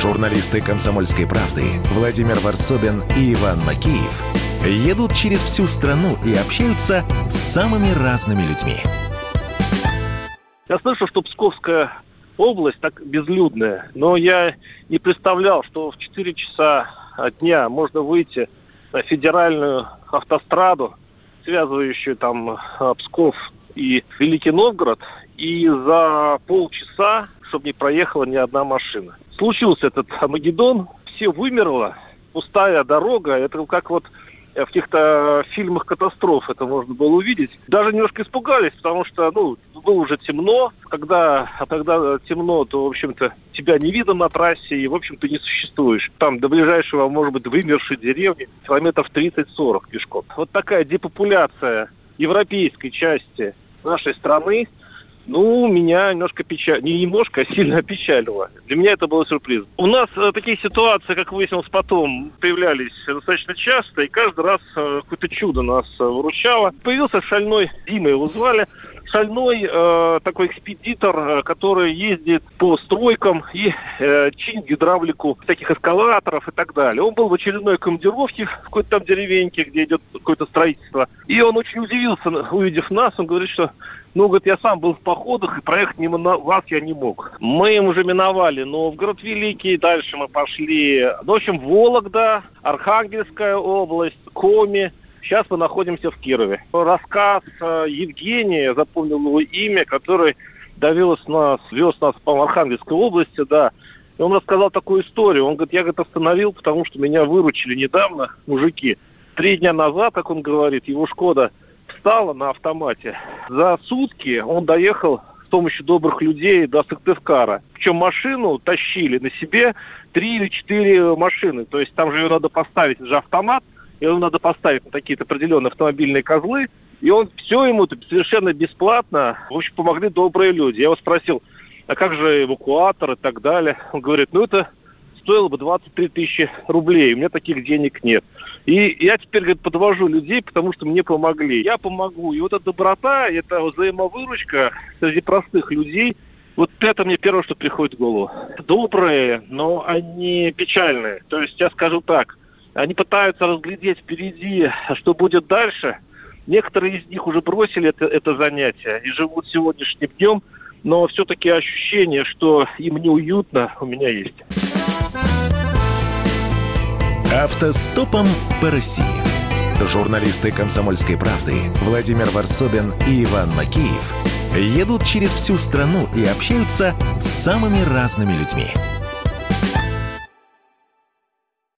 Журналисты «Комсомольской правды» Владимир Варсобин и Иван Макеев едут через всю страну и общаются с самыми разными людьми. Я слышу, что Псковская область так безлюдная, но я не представлял, что в 4 часа дня можно выйти на федеральную автостраду, связывающую там Псков и Великий Новгород, и за полчаса, чтобы не проехала ни одна машина. Случился этот Армагеддон, все вымерло, пустая дорога, это как вот в каких-то фильмах катастроф это можно было увидеть. Даже немножко испугались, потому что, было уже темно. Когда темно, то, в общем-то, тебя не видно на трассе и, в общем-то, не существуешь. Там до ближайшего, может быть, вымершей деревни километров 30-40 пешком. Вот такая депопуляция европейской части нашей страны, меня немножко сильно опечалило. Для меня это был сюрприз. У нас такие ситуации, как выяснилось потом, появлялись достаточно часто, и каждый раз какое-то чудо нас выручало. Появился Шальной, Дима его звали, Шальной такой экспедитор, который ездит по стройкам и чинит гидравлику всяких эскалаторов и так далее. Он был в очередной командировке в какой-то там деревеньке, где идет какое-то строительство. И он очень удивился, увидев нас. Он говорит, что я сам был в походах, и проехать мимо вас я не мог. Мы уже миновали Новгород Великий, дальше мы пошли, Вологда, Архангельская область, Коми. Сейчас мы находимся в Кирове. Рассказ Евгения, запомнил его имя, который вез нас по Архангельской области, да. И он рассказал такую историю. Он говорит, я остановил, потому что меня выручили недавно мужики. 3 дня назад, как он говорит, его «Шкода» встала на автомате. За сутки он доехал с помощью добрых людей до Сыктывкара. Причем машину тащили на себе 3 или 4 машины. То есть там же ее надо поставить, это же автомат. Его надо поставить на какие-то определенные автомобильные козлы. И он все ему совершенно бесплатно, в общем, помогли добрые люди. Я его спросил, а как же эвакуатор и так далее? Он говорит, это стоило бы 23 тысячи рублей, у меня таких денег нет. И я теперь, подвожу людей, потому что мне помогли. Я помогу. И эта доброта, эта взаимовыручка среди простых людей, это мне первое, что приходит в голову. Добрые, но они печальные. То есть я скажу так. Они пытаются разглядеть впереди, что будет дальше. Некоторые из них уже бросили это занятие и живут сегодняшним днем, но все-таки ощущение, что им неуютно, у меня есть. Автостопом по России. Журналисты «Комсомольской правды» Владимир Варсобин и Иван Макеев едут через всю страну и общаются с самыми разными людьми.